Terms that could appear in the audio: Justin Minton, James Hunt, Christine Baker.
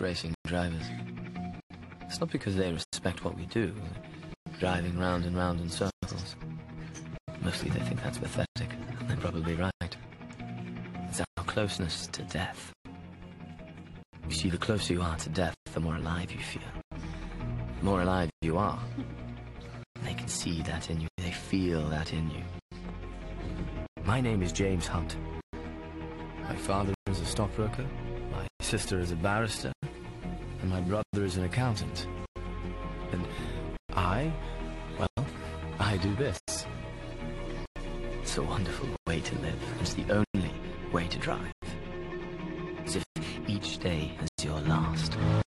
respect racing drivers. It's not because they respect what we do, driving round and round in circles. Mostly they think that's pathetic, and they're probably right. It's our closeness to death. You see, the closer you are to death, the more alive you feel. The more alive you are, they can see that in you, they feel that in you. My name is James Hunt. My father is a stockbroker, my sister is a barrister, and my brother is an accountant. And I, well, I do this. It's a wonderful way to live. It's the only way to drive. As if each day is your last.